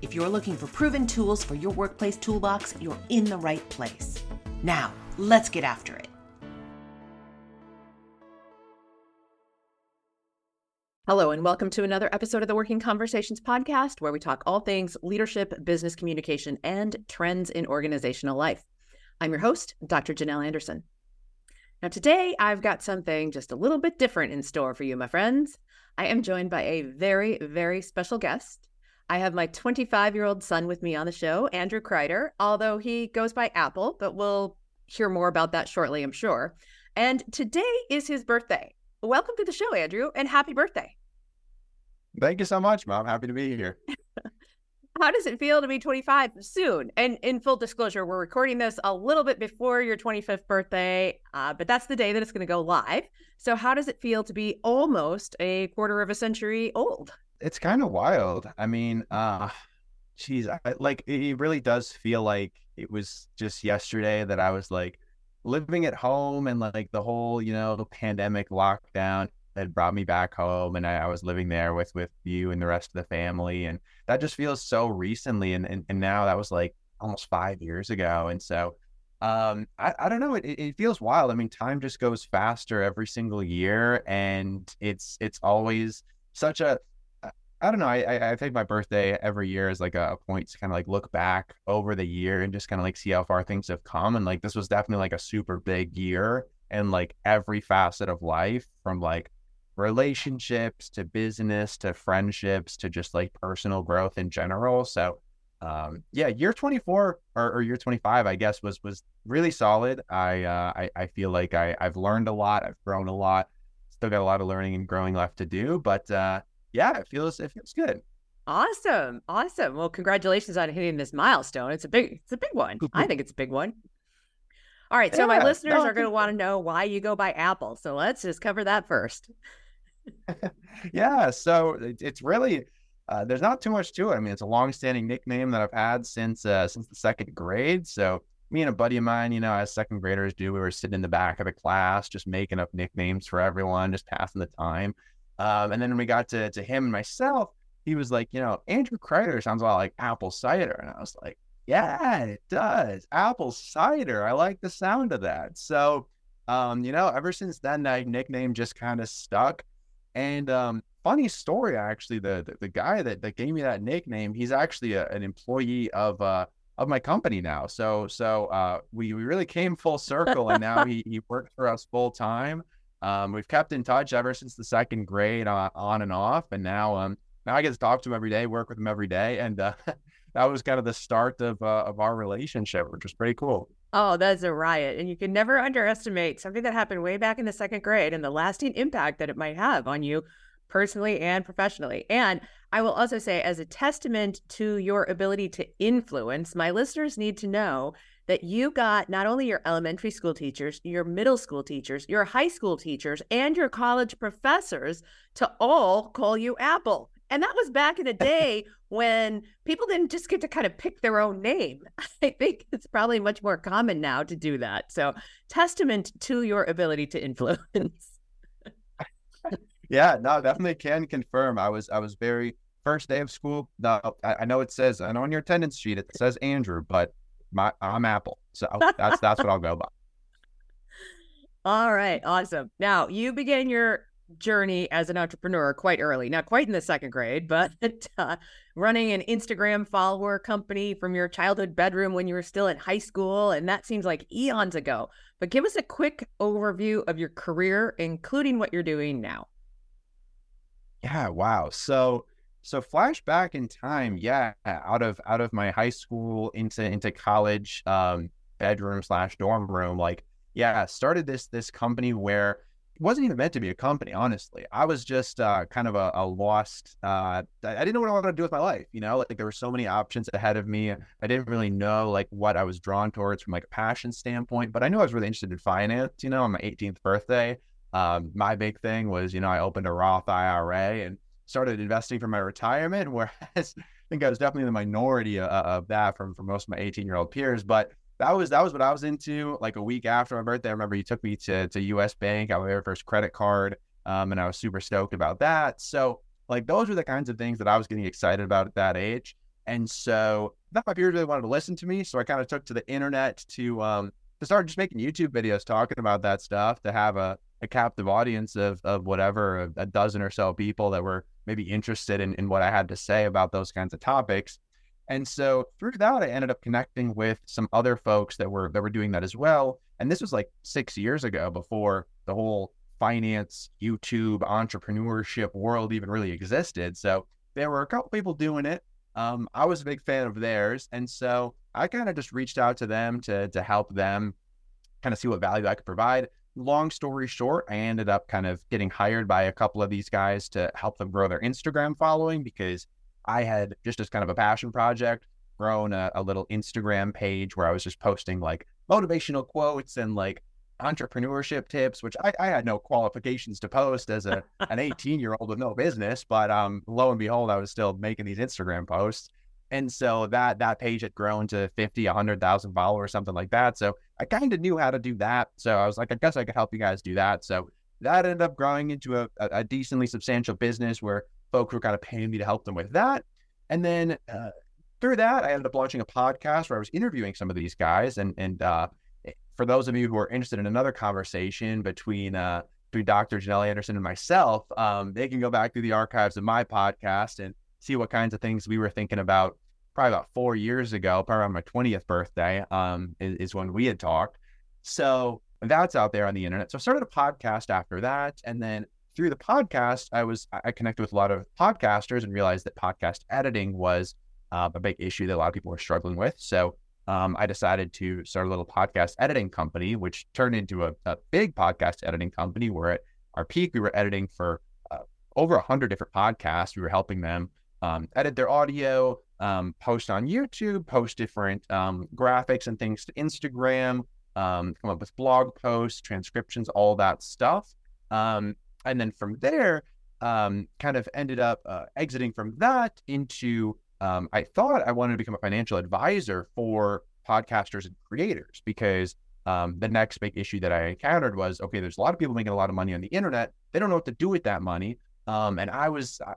If you're looking for proven tools for your workplace toolbox, you're in the right place. Now, let's get after it. Hello, and welcome to another episode of the Working Conversations podcast, where we talk all things leadership, business communication, and trends in organizational life. I'm your host, Dr. Janelle Anderson. Now, today, I've got something just a little bit different in store for you, my friends. I am joined by a very, very special guest. I have my 25-year-old son with me on the show, Andrew Kreider, although he goes by Apple, but we'll hear more about that shortly, I'm sure. And today is his birthday. Welcome to the show, Andrew, and happy birthday. Thank you so much, Mom. Happy to be here. How does it feel to be 25 soon? And in full disclosure, we're recording this a little bit before your 25th birthday, but that's the day that it's going to go live. So how does it feel to be almost a quarter of a century old? It's kind of wild. I mean, it really does feel like it was just yesterday that I was like living at home, and like the whole, the pandemic lockdown had brought me back home, and I was living there with you and the rest of the family. And that just feels so recently. And now that was like almost 5 years ago. And so, I don't know. It feels wild. I mean, time just goes faster every single year, and it's always such a, I don't know. I think my birthday every year is like a point to kind of like look back over the year and just kind of like see how far things have come. And like, this was definitely like a super big year, and like every facet of life, from like relationships to business, to friendships, to just like personal growth in general. So, year 24 or year 25, I guess was really solid. I feel like I've learned a lot. I've grown a lot, still got a lot of learning and growing left to do, but, yeah, it feels good. Awesome. Well, congratulations on hitting this milestone. It's a big one. I think it's a big one. All right. So yeah, my listeners are going to want to know why you go by Apple. So let's just cover that first. Yeah. So it's really, there's not too much to it. I mean, it's a longstanding nickname that I've had since the second grade. So me and a buddy of mine, as second graders do, we were sitting in the back of the class, just making up nicknames for everyone, just passing the time. And then when we got to him and myself, he was like, Andrew Kreider sounds a lot like apple cider. And I was like, yeah, it does. Apple cider. I like the sound of that. So, ever since then, that nickname just kind of stuck. And funny story, actually, the guy that gave me that nickname, he's actually an employee of my company now. So we really came full circle, and now he works for us full time. We've kept in touch ever since the second grade, on and off. And now, now I get to talk to him every day, work with him every day. And that was kind of the start of our relationship, which was pretty cool. Oh, that's a riot. And you can never underestimate something that happened way back in the second grade and the lasting impact that it might have on you personally and professionally. And I will also say, as a testament to your ability to influence, my listeners need to know that you got not only your elementary school teachers, your middle school teachers, your high school teachers, and your college professors to all call you Apple. And that was back in the day when people didn't just get to kind of pick their own name. I think it's probably much more common now to do that. So, testament to your ability to influence. Yeah, no, definitely can confirm. I was very first day of school. No, I know it says, and on your attendance sheet, it says Andrew, but I'm Apple. So that's what I'll go by. All right. Awesome. Now, you began your journey as an entrepreneur quite early, not quite in the second grade, but running an Instagram follower company from your childhood bedroom when you were still in high school. And that seems like eons ago, but give us a quick overview of your career, including what you're doing now. Yeah. Wow. So flashback in time, yeah, out of my high school into college bedroom/dorm room, started this company where wasn't even meant to be a company, honestly. I was just kind of a lost, I didn't know what I wanted to do with my life. You know, like there were so many options ahead of me. I didn't really know like what I was drawn towards from like a passion standpoint, but I knew I was really interested in finance. You know, on my 18th birthday, my big thing was, you know, I opened a Roth IRA and started investing for my retirement, whereas I think I was definitely the minority of that from most of my 18-year-old peers. But that was what I was into. Like a week after my birthday, I remember you took me to U.S. Bank. I got my very first credit card, and I was super stoked about that. So like those were the kinds of things that I was getting excited about at that age. And so not my peers really wanted to listen to me, so I kind of took to the internet to start just making YouTube videos talking about that stuff, to have a captive audience of whatever, a dozen or so people that were maybe interested in what I had to say about those kinds of topics. And so through that, I ended up connecting with some other folks that were doing that as well. And this was like 6 years ago, before the whole finance, YouTube, entrepreneurship world even really existed. So there were a couple people doing it. I was a big fan of theirs. And so I kind of just reached out to them to help them kind of see what value I could provide. Long story short, I ended up kind of getting hired by a couple of these guys to help them grow their Instagram following, because I had just as kind of a passion project grown a little Instagram page where I was just posting like motivational quotes and like entrepreneurship tips, which I had no qualifications to post as an 18-year-old with no business. But lo and behold, I was still making these Instagram posts. And so that page had grown to 50, 100,000 followers, something like that. So I kind of knew how to do that. So I was like, I guess I could help you guys do that. So that ended up growing into a decently substantial business where folks were kind of paying me to help them with that. And then through that, I ended up launching a podcast where I was interviewing some of these guys. And for those of you who are interested in another conversation between Dr. Janelle Anderson and myself, they can go back through the archives of my podcast and see what kinds of things we were thinking about probably about 4 years ago, probably on my 20th birthday is when we had talked. So that's out there on the internet. So I started a podcast after that. And then through the podcast, I connected with a lot of podcasters and realized that podcast editing was a big issue that a lot of people were struggling with. So I decided to start a little podcast editing company, which turned into a big podcast editing company, where at our peak, we were editing for over 100 different podcasts. We were helping them edit their audio, post on YouTube, post different graphics and things to Instagram, come up with blog posts, transcriptions, all that stuff. And then from there, kind of ended up exiting from that into, I thought I wanted to become a financial advisor for podcasters and creators, because the next big issue that I encountered was, okay, there's a lot of people making a lot of money on the internet. They don't know what to do with that money. And I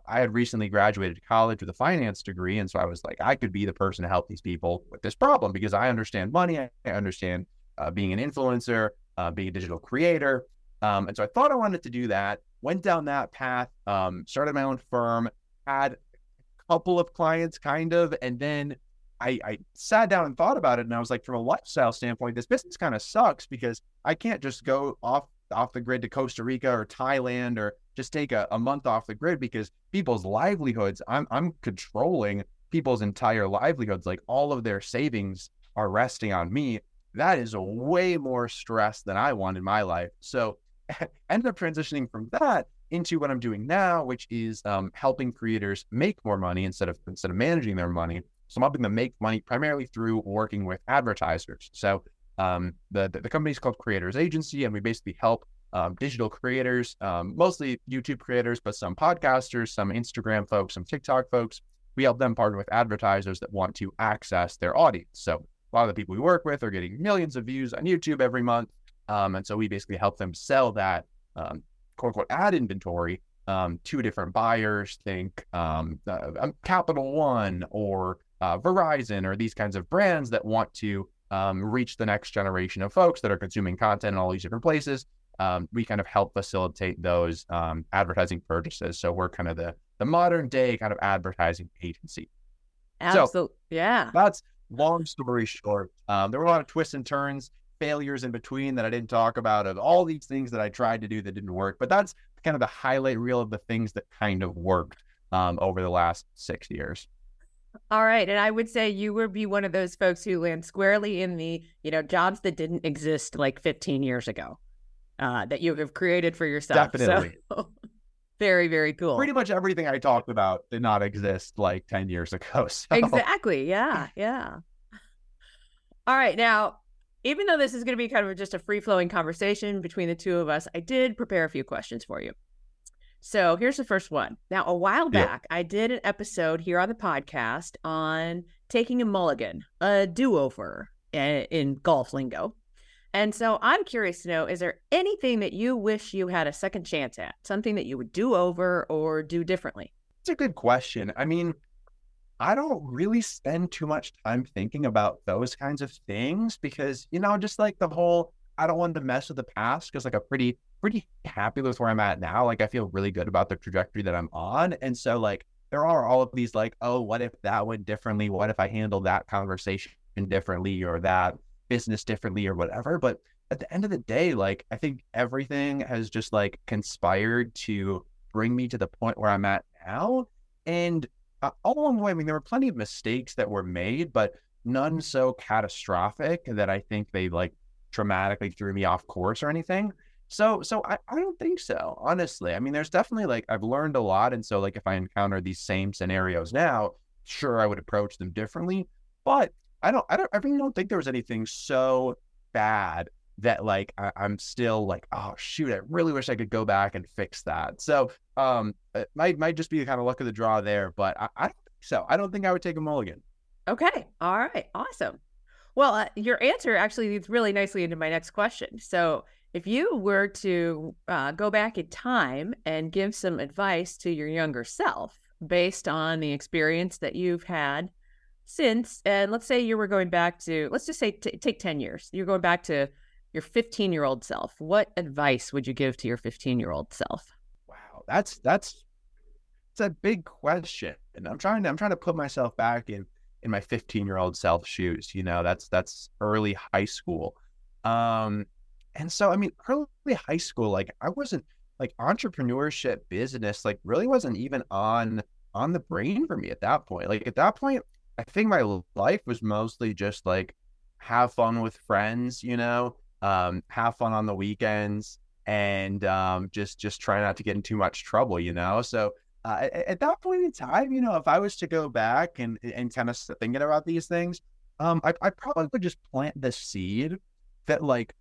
had recently graduated college with a finance degree. And so I was like, I could be the person to help these people with this problem, because I understand money. I understand being an influencer, being a digital creator. And so I thought I wanted to do that, went down that path, started my own firm, had a couple of clients kind of, and then I sat down and thought about it. And I was like, from a lifestyle standpoint, this business kind of sucks, because I can't just go off the grid to Costa Rica or Thailand, or just take a month off the grid, because people's livelihoods, I'm controlling people's entire livelihoods. Like all of their savings are resting on me. That is way more stress than I want in my life. So ended up transitioning from that into what I'm doing now, which is helping creators make more money instead of managing their money. So I'm helping them make money primarily through working with advertisers. So the company is called Creators Agency, and we basically help digital creators, mostly YouTube creators, but some podcasters, some Instagram folks, some TikTok folks. We help them partner with advertisers that want to access their audience. So a lot of the people we work with are getting millions of views on YouTube every month. And so we basically help them sell that quote unquote ad inventory to different buyers. Think Capital One or Verizon, or these kinds of brands that want to reach the next generation of folks that are consuming content in all these different places. We kind of help facilitate those advertising purchases. So we're kind of the modern day kind of advertising agency. Absolutely. So, yeah. That's long story short. There were a lot of twists and turns, failures in between that I didn't talk about, of all these things that I tried to do that didn't work. But that's kind of the highlight reel of the things that kind of worked over the last 6 years. All right. And I would say you would be one of those folks who land squarely in the, you know, jobs that didn't exist like 15 years ago. that you have created for yourself. Definitely. So, very, very cool. Pretty much everything I talked about did not exist like 10 years ago. So. Exactly. Yeah. Yeah. All right. Now, even though this is going to be kind of just a free-flowing conversation between the two of us, I did prepare a few questions for you. So here's the first one. Now, a while back, I did an episode here on the podcast on taking a mulligan, a do-over in golf lingo. And so I'm curious to know, is there anything that you wish you had a second chance at? Something that you would do over or do differently? It's a good question. I mean, I don't really spend too much time thinking about those kinds of things because, you know, just like the whole, I don't want to mess with the past because like I'm pretty happy with where I'm at now. Like I feel really good about the trajectory that I'm on. And so like, there are all of these like, oh, what if that went differently? What if I handled that conversation differently or that business differently or whatever? But at the end of the day, like, I think everything has just like conspired to bring me to the point where I'm at now. And all along the way, I mean, there were plenty of mistakes that were made, but none so catastrophic that I think they like dramatically threw me off course or anything. So I don't think so, honestly. I mean, there's definitely like, I've learned a lot. And so like, if I encounter these same scenarios now, sure, I would approach them differently, but I really don't think there was anything so bad that like, I'm still like, oh shoot, I really wish I could go back and fix that. So it might just be the kind of luck of the draw there, but I don't think so. I don't think I would take a mulligan. Okay. All right. Awesome. Well, your answer actually leads really nicely into my next question. So if you were to go back in time and give some advice to your younger self based on the experience that you've had since, and let's say you were going back to, let's just say take 10 years, you're going back to your 15-year-old self, what advice would you give to your 15-year-old self? Wow, that's a big question. And I'm trying to put myself back in my 15-year-old self's shoes. You know, that's early high school. And so, I mean, early high school, like I wasn't like entrepreneurship, business, like really wasn't even on the brain for me at that point. Like at that point, I think my life was mostly just like, have fun with friends, you know, have fun on the weekends and just try not to get in too much trouble, you know? So at that point in time, you know, if I was to go back and kind of thinking about these things, I probably would just plant the seed that like,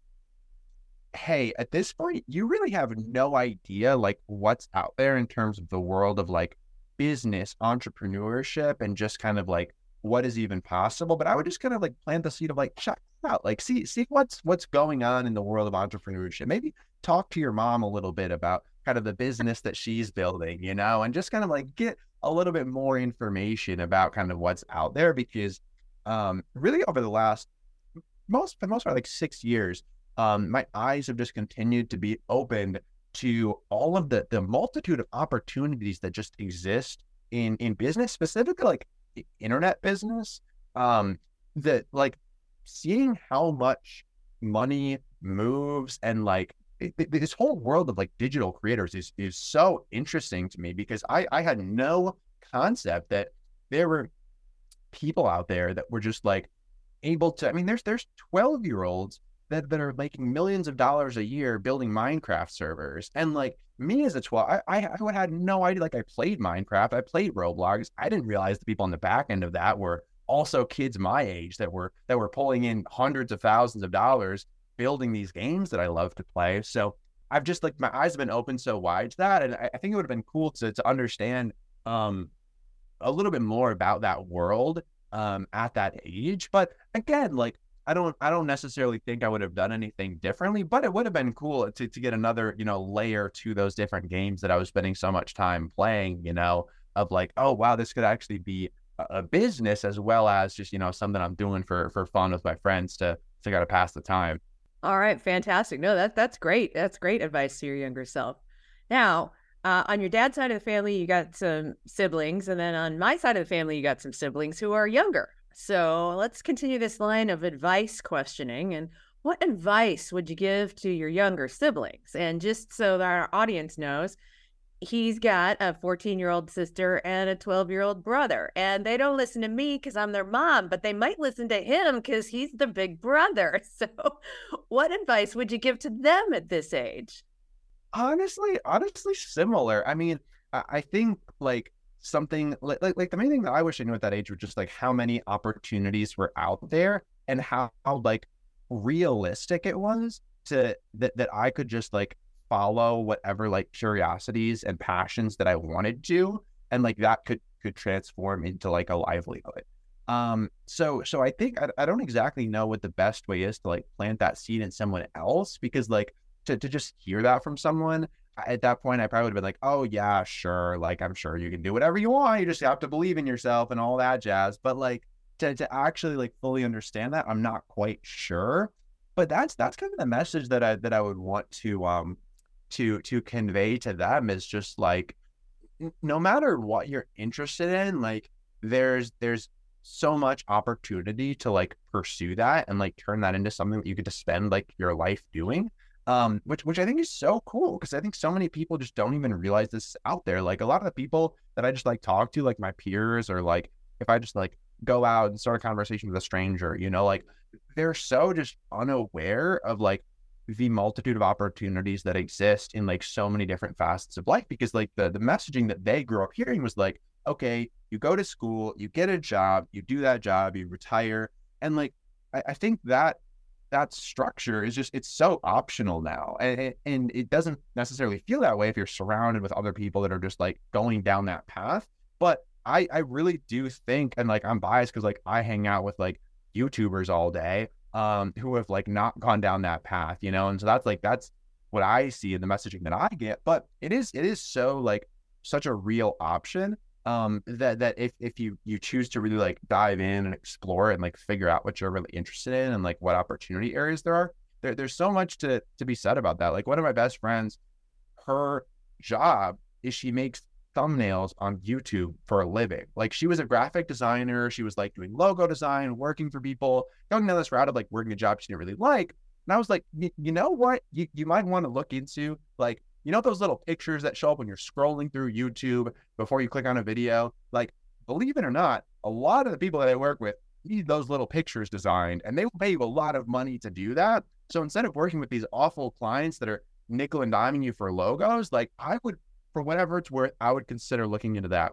hey, at this point, you really have no idea like what's out there in terms of the world of like business, entrepreneurship, and just kind of like what is even possible. But I would just kind of like plant the seed of like, check out, like see what's going on in the world of entrepreneurship. Maybe talk to your mom a little bit about kind of the business that she's building, you know, and just kind of like get a little bit more information about kind of what's out there. Because really over the last most part, like 6 years, my eyes have just continued to be opened to all of the multitude of opportunities that just exist in business, specifically like internet business, that like seeing how much money moves and like this whole world of like digital creators is so interesting to me because I had no concept that there were people out there that were just like able to, I mean, there's 12-year-olds that are making millions of dollars a year building Minecraft servers. And like me as a 12, I would have had no idea. Like I played Minecraft, I played Roblox. I didn't realize the people on the back end of that were also kids my age that were pulling in hundreds of thousands of dollars building these games that I love to play. So I've just like, my eyes have been open so wide to that. And I think it would have been cool to understand a little bit more about that world at that age. But again, like, I don't necessarily think I would have done anything differently, but it would have been cool to get another, you know, layer to those different games that I was spending so much time playing, you know, of like, oh, wow, this could actually be a business as well as just, you know, something I'm doing for fun with my friends to kind of pass the time. All right. Fantastic. No, that's great. That's great advice to your younger self. Now, on your dad's side of the family, you got some siblings. And then on my side of the family, you got some siblings who are younger. So let's continue this line of advice questioning. And what advice would you give to your younger siblings? And just so that our audience knows, he's got a 14-year-old sister and a 12-year-old brother, and they don't listen to me because I'm their mom, but they might listen to him because he's the big brother. So what advice would you give to them at this age? Honestly, similar. I mean, I think like something like the main thing that I wish I knew at that age was just like how many opportunities were out there and how like realistic it was to that I could just like follow whatever like curiosities and passions that I wanted to, and like that could transform into like a livelihood. So I think I don't exactly know what the best way is to like plant that seed in someone else, because like to just hear that from someone at that point, I probably would have been like, oh yeah, sure, like I'm sure you can do whatever you want, you just have to believe in yourself and all that jazz. But like to actually like fully understand that, I'm not quite sure. But that's kind of the message that I would want to convey to them, is just like, no matter what you're interested in, like there's so much opportunity to like pursue that and like turn that into something that you get to spend like your life doing, which I think is so cool, because I think so many people just don't even realize this is out there. Like a lot of the people that I just like talk to, like my peers, or like if I just like go out and start a conversation with a stranger, you know, like they're so just unaware of like the multitude of opportunities that exist in like so many different facets of life, because like the messaging that they grew up hearing was like, okay, you go to school, you get a job, you do that job, you retire. And like, I think that structure is just, it's so optional now. And it doesn't necessarily feel that way if you're surrounded with other people that are just like going down that path. But I really do think, and like I'm biased because like I hang out with like YouTubers all day who have like not gone down that path, you know? And so that's what I see in the messaging that I get. But it is so like such a real option that if you choose to really like dive in and explore and like figure out what you're really interested in and like what opportunity areas there are, there's so much to be said about that. Like one of my best friends, her job is she makes thumbnails on YouTube for a living. Like she was a graphic designer. She was like doing logo design, working for people, going down this route of like working a job she didn't really like. And I was like, you know what? You might want to look into like, you know, those little pictures that show up when you're scrolling through YouTube before you click on a video. Like, believe it or not, a lot of the people that I work with need those little pictures designed, and they will pay you a lot of money to do that. So instead of working with these awful clients that are nickel and diming you for logos, like I would, for whatever it's worth, I would consider looking into that.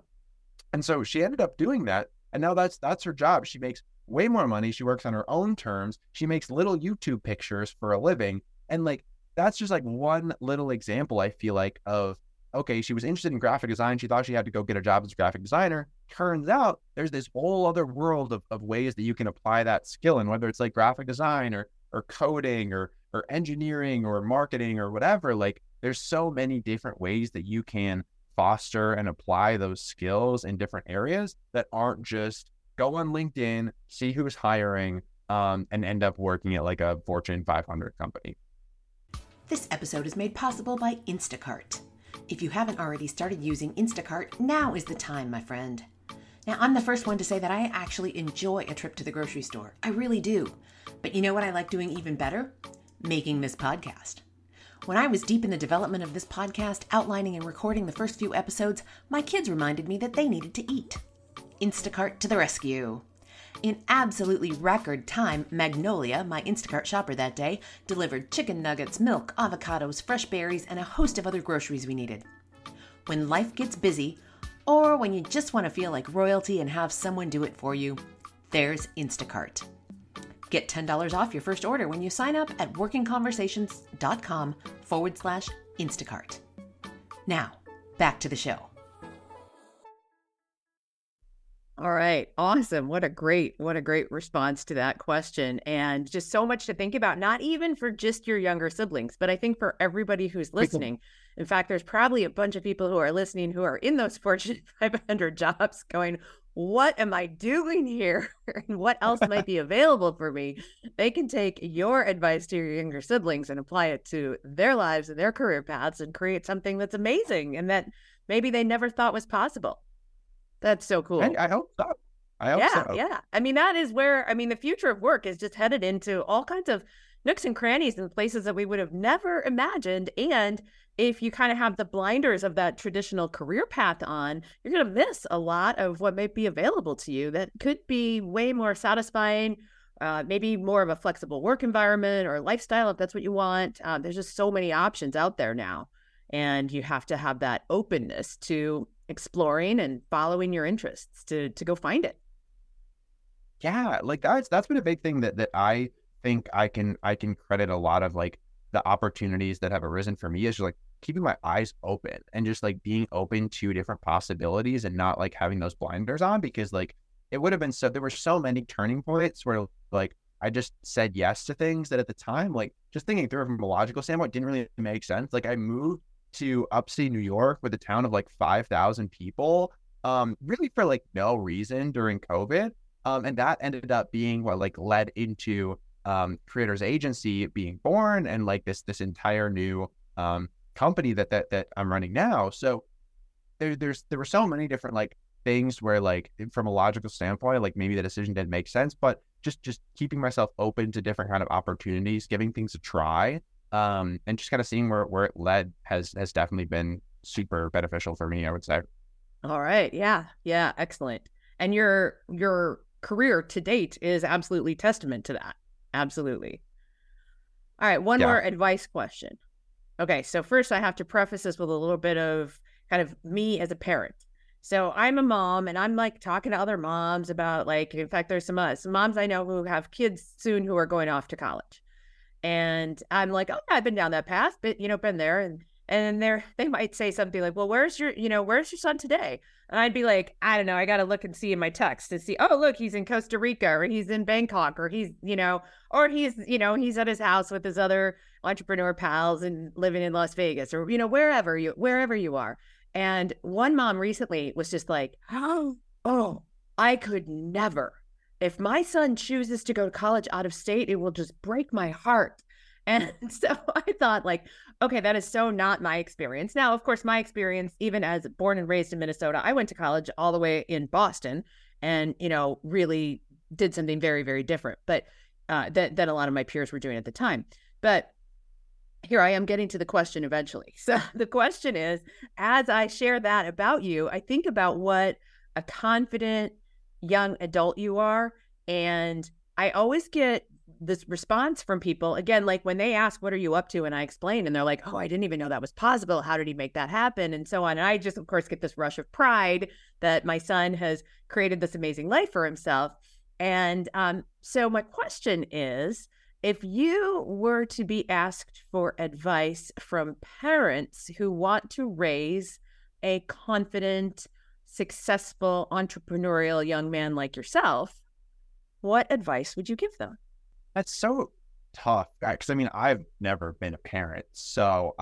And so she ended up doing that. And now that's her job. She makes way more money. She works on her own terms. She makes little YouTube pictures for a living. And like, that's just like one little example, I feel like, of, okay, she was interested in graphic design. She thought she had to go get a job as a graphic designer. Turns out there's this whole other world of ways that you can apply that skill. And whether it's like graphic design or coding or engineering or marketing or whatever, like, there's so many different ways that you can foster and apply those skills in different areas that aren't just go on LinkedIn, see who's hiring, and end up working at like a Fortune 500 company. This episode is made possible by Instacart. If you haven't already started using Instacart, now is the time, my friend. Now, I'm the first one to say that I actually enjoy a trip to the grocery store. I really do. But you know what I like doing even better? Making this podcast. When I was deep in the development of this podcast, outlining and recording the first few episodes, my kids reminded me that they needed to eat. Instacart to the rescue. In absolutely record time, Magnolia, my Instacart shopper that day, delivered chicken nuggets, milk, avocados, fresh berries, and a host of other groceries we needed. When life gets busy, or when you just want to feel like royalty and have someone do it for you, there's Instacart. Get $10 off your first order when you sign up at workingconversations.com/Instacart. Now, back to the show. All right. Awesome. What a great response to that question. And just so much to think about, not even for just your younger siblings, but I think for everybody who's listening. In fact, there's probably a bunch of people who are listening who are in those Fortune 500 jobs going, what am I doing here? And what else might be available for me? They can take your advice to your younger siblings and apply it to their lives and their career paths and create something that's amazing and that maybe they never thought was possible. That's so cool. I hope so. I hope so. Yeah. I mean, that is where, the future of work is just headed into all kinds of nooks and crannies and places that we would have never imagined. And if you kind of have the blinders of that traditional career path on, you're going to miss a lot of what might be available to you that could be way more satisfying, maybe more of a flexible work environment or lifestyle if that's what you want. There's just so many options out there now. And you have to have that openness to exploring and following your interests to go find it. Yeah, like that's been a big thing that I think I can credit a lot of like the opportunities that have arisen for me is just like keeping my eyes open and just like being open to different possibilities and not like having those blinders on, because like it would have been so, there were so many turning points where like I just said yes to things that at the time, like just thinking through it from a logical standpoint didn't really make sense. Like I moved to upstate New York with a town of like 5,000 people, really for like no reason during COVID. And that ended up being what like led into Creators Agency being born and like this entire new company that I'm running now. So there were so many different like things where like from a logical standpoint, like maybe the decision didn't make sense, but just keeping myself open to different kind of opportunities, giving things a try, and just kind of seeing where it led has definitely been super beneficial for me, I would say. All right. Yeah. Excellent. And your career to date is absolutely testament to that. Absolutely. All right. One more advice question. Okay. So first I have to preface this with a little bit of kind of me as a parent. So I'm a mom and I'm like talking to other moms about like, in fact, there's some moms I know who have kids soon who are going off to college. And I'm like, oh, I've been down that path, but you know, been there. And they might say something like, well, where's your son today? And I'd be like, I don't know. I got to look and see in my text to see, oh, look, he's in Costa Rica or he's in Bangkok or he's at his house with his other entrepreneur pals and living in Las Vegas or, you know, wherever you are. And one mom recently was just like, oh, I could never. If my son chooses to go to college out of state, it will just break my heart. And so I thought like, okay, that is so not my experience. Now, of course, my experience, even as born and raised in Minnesota, I went to college all the way in Boston and, you know, really did something very, very different, but that a lot of my peers were doing at the time. But here I am getting to the question eventually. So the question is, as I share that about you, I think about what a confident young adult you are. And I always get this response from people, again, like when they ask, what are you up to? And I explain, and they're like, oh, I didn't even know that was possible. How did he make that happen? And so on. And I just, of course, get this rush of pride that my son has created this amazing life for himself. And so my question is, if you were to be asked for advice from parents who want to raise a confident, successful, entrepreneurial young man like yourself, what advice would you give them? That's so tough, because I mean, I've never been a parent, so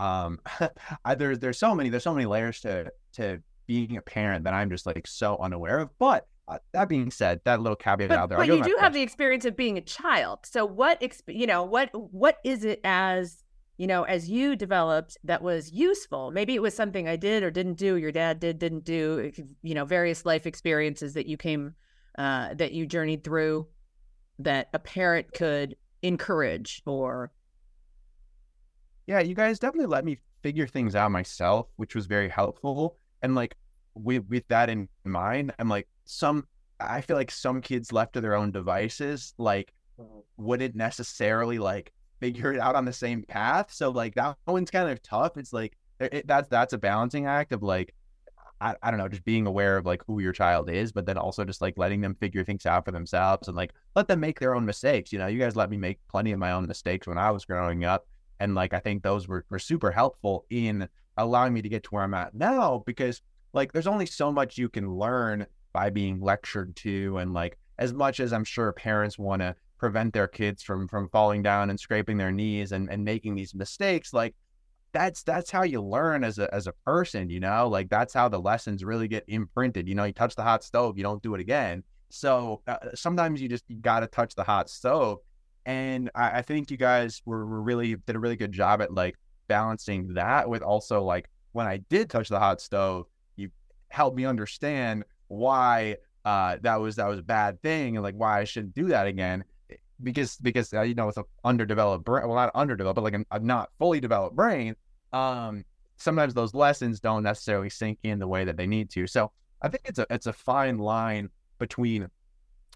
there's so many layers to being a parent that I'm just like so unaware of. But that being said, that little caveat out there, but you do have the experience of being a child. So what is it as you developed that was useful? Maybe it was something I did or didn't do, your dad didn't do, you know, various life experiences that you that you journeyed through that a parent could encourage or. Yeah, you guys definitely let me figure things out myself, which was very helpful. And like with that in mind, I'm like, I feel like some kids left to their own devices, like wouldn't necessarily like figure it out on the same path. So like that one's kind of tough. It's like that's a balancing act of like, I don't know, just being aware of like who your child is, but then also just like letting them figure things out for themselves and like let them make their own mistakes. You know, you guys let me make plenty of my own mistakes when I was growing up. And like, I think those were super helpful in allowing me to get to where I'm at now, because like there's only so much you can learn by being lectured to. And like, as much as I'm sure parents want to prevent their kids from falling down and scraping their knees and making these mistakes, like that's how you learn as a person, you know, like that's how the lessons really get imprinted. You know, you touch the hot stove, you don't do it again. So sometimes you got to touch the hot stove. And I think you guys did a really good job at like balancing that with also like, when I did touch the hot stove, you helped me understand why that was a bad thing and like why I shouldn't do that again. because you know, with an underdeveloped brain, well, not underdeveloped, but like a not fully developed brain, sometimes those lessons don't necessarily sink in the way that they need to. So I think it's a fine line between,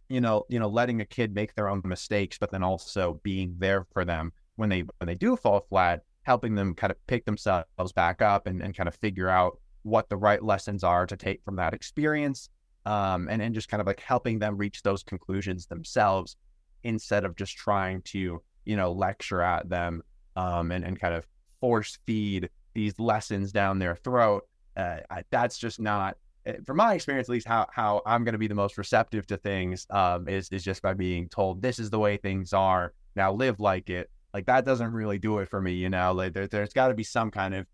you know, letting a kid make their own mistakes, but then also being there for them when they do fall flat, helping them kind of pick themselves back up and kind of figure out what the right lessons are to take from that experience. And just kind of like helping them reach those conclusions themselves instead of just trying to, you know, lecture at them, and kind of force feed these lessons down their throat. That's just not, from my experience, at least how I'm going to be the most receptive to things, is just by being told, this is the way things are, now live like it. Like, that doesn't really do it for me, you know, like there's got to be some kind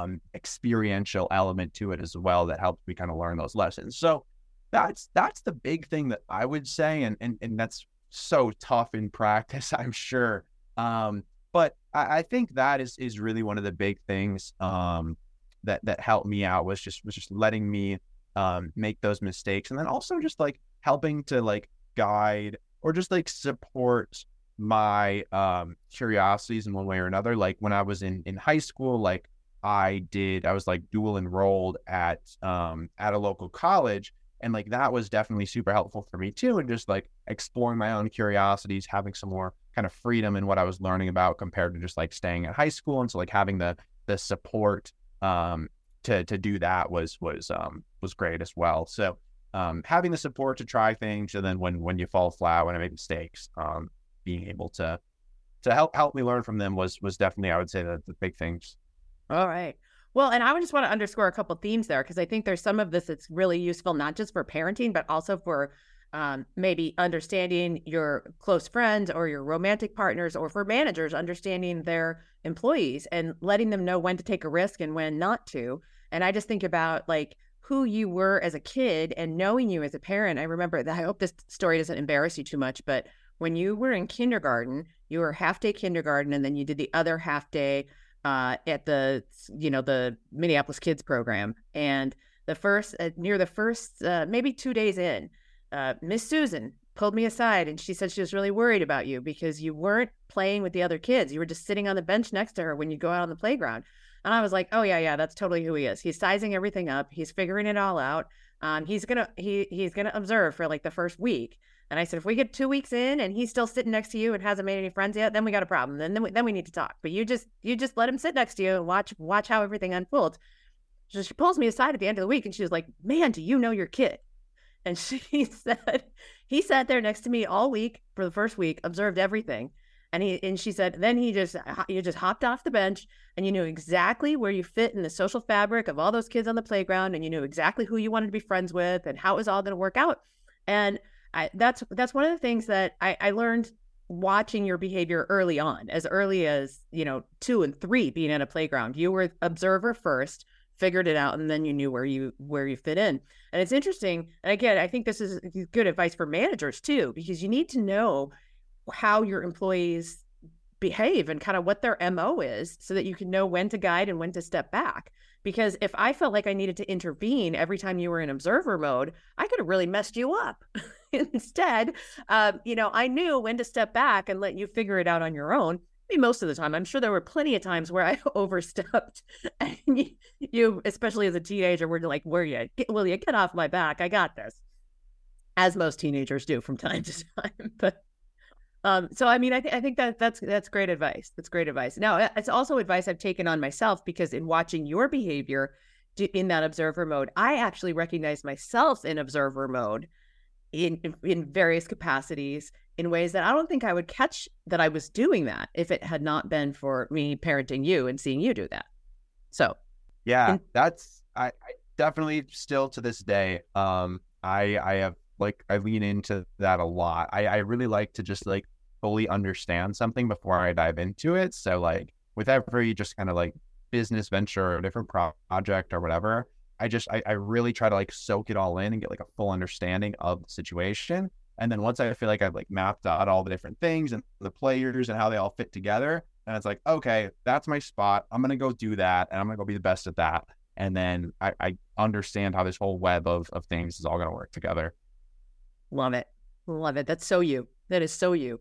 of experiential element to it as well that helps me kind of learn those lessons. So that's the big thing that I would say. And that's so tough in practice, I'm sure. But I think that is really one of the big things that helped me out was just letting me make those mistakes, and then also just like helping to like guide or just like support my curiosities in one way or another. Like when I was in high school, like I was like dual enrolled at a local college, and like that was definitely super helpful for me too, and just like exploring my own curiosities, having some more kind of freedom in what I was learning about compared to just like staying at high school. And so like having the support to do that was great as well. So having the support to try things, and then when you fall flat, when I make mistakes, being able to help me learn from them was definitely, I would say, the big things. All right. Well, and I would just want to underscore a couple themes there, because I think there's some of this that's really useful, not just for parenting, but also for maybe understanding your close friends or your romantic partners, or for managers, understanding their employees and letting them know when to take a risk and when not to. And I just think about like who you were as a kid and knowing you as a parent. I remember that, I hope this story doesn't embarrass you too much, but when you were in kindergarten, you were half day kindergarten, and then you did the other half day at the Minneapolis Kids program. And the first, near the first, maybe 2 days in, Miss Susan pulled me aside, and she said she was really worried about you because you weren't playing with the other kids. You were just sitting on the bench next to her when you go out on the playground. And I was like, oh yeah, that's totally who he is. He's sizing everything up. He's figuring it all out. He's gonna observe for like the first week. And I said, if we get 2 weeks in and he's still sitting next to you and hasn't made any friends yet, then we got a problem. Then we need to talk. But you just let him sit next to you and watch how everything unfolds. So she pulls me aside at the end of the week, and she was like, man, do you know your kid? And she said, he sat there next to me all week for the first week, observed everything. And she said, then you just hopped off the bench, and you knew exactly where you fit in the social fabric of all those kids on the playground. And you knew exactly who you wanted to be friends with and how it was all going to work out. And that's one of the things that I learned watching your behavior early on, as early as, 2 and 3, being at a playground. You were observer first, figured it out, and then you knew where you fit in. And it's interesting. And again, I think this is good advice for managers too, because you need to know how your employees behave and kind of what their MO is, so that you can know when to guide and when to step back. Because if I felt like I needed to intervene every time you were in observer mode, I could have really messed you up. Instead, I knew when to step back and let you figure it out on your own. I mean, most of the time, I'm sure there were plenty of times where I overstepped, and you, especially as a teenager, were like, will you get off my back? I got this. As most teenagers do from time to time. But so, I mean, I think that's great advice. That's great advice. Now, it's also advice I've taken on myself, because in watching your behavior in that observer mode, I actually recognized myself in observer mode in various capacities, in ways that I don't think I would catch that I was doing that if it had not been for me parenting you and seeing you do that. So yeah, I definitely still to this day, I have like, I lean into that a lot. I really like to just like fully understand something before I dive into it. So like with every just kind of like business venture or different project or whatever, I really try to like soak it all in and get like a full understanding of the situation. And then once I feel like I've like mapped out all the different things and the players and how they all fit together, and it's like, okay, that's my spot. I'm going to go do that, and I'm going to go be the best at that. And then I understand how this whole web of things is all going to work together. Love it. Love it. That's so you. That is so you.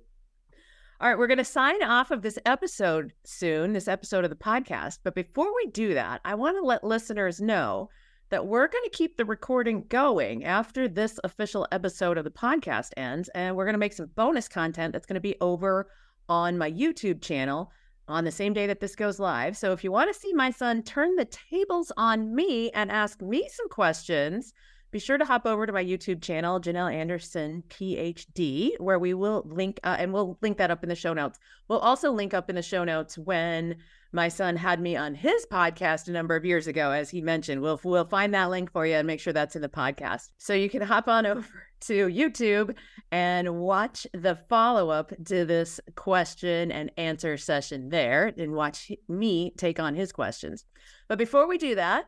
All right, we're going to sign off of this episode soon, this episode of the podcast. But before we do that, I want to let listeners know that we're going to keep the recording going after this official episode of the podcast ends. And we're going to make some bonus content that's going to be over on my YouTube channel on the same day that this goes live. So if you want to see my son turn the tables on me and ask me some questions, be sure to hop over to my YouTube channel, Janelle Anderson PhD, where we will link, and we'll link that up in the show notes. We'll also link up in the show notes when my son had me on his podcast a number of years ago, as he mentioned. We'll find that link for you and make sure that's in the podcast. So you can hop on over to YouTube and watch the follow-up to this question and answer session there and watch me take on his questions. But before we do that,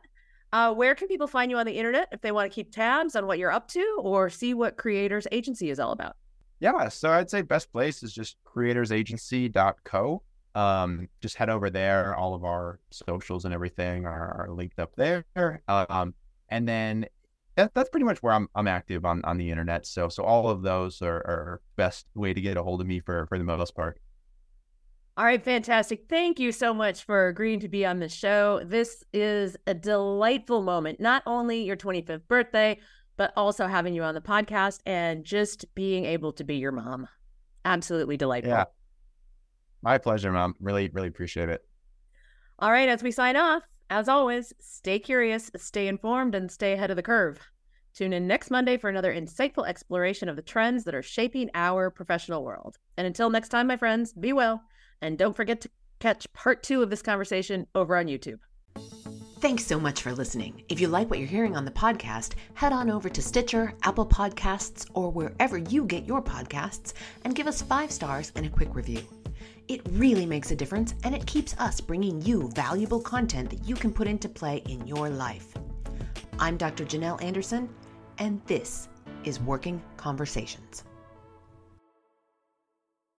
where can people find you on the internet if they want to keep tabs on what you're up to or see what Creators Agency is all about? Yeah, so I'd say best place is just creatorsagency.co. Just head over there. All of our socials and everything are linked up there. And then that's pretty much where I'm active on the internet. So all of those are best way to get a hold of me for the most part. All right, fantastic. Thank you so much for agreeing to be on the show. This is a delightful moment, not only your 25th birthday, but also having you on the podcast and just being able to be your mom. Absolutely delightful. Yeah. My pleasure, Mom. Really, really appreciate it. All right, as we sign off, as always, stay curious, stay informed, and stay ahead of the curve. Tune in next Monday for another insightful exploration of the trends that are shaping our professional world. And until next time, my friends, be well. And don't forget to catch part 2 of this conversation over on YouTube. Thanks so much for listening. If you like what you're hearing on the podcast, head on over to Stitcher, Apple Podcasts, or wherever you get your podcasts and give us 5 stars and a quick review. It really makes a difference, and it keeps us bringing you valuable content that you can put into play in your life. I'm Dr. Janelle Anderson, and this is Working Conversations.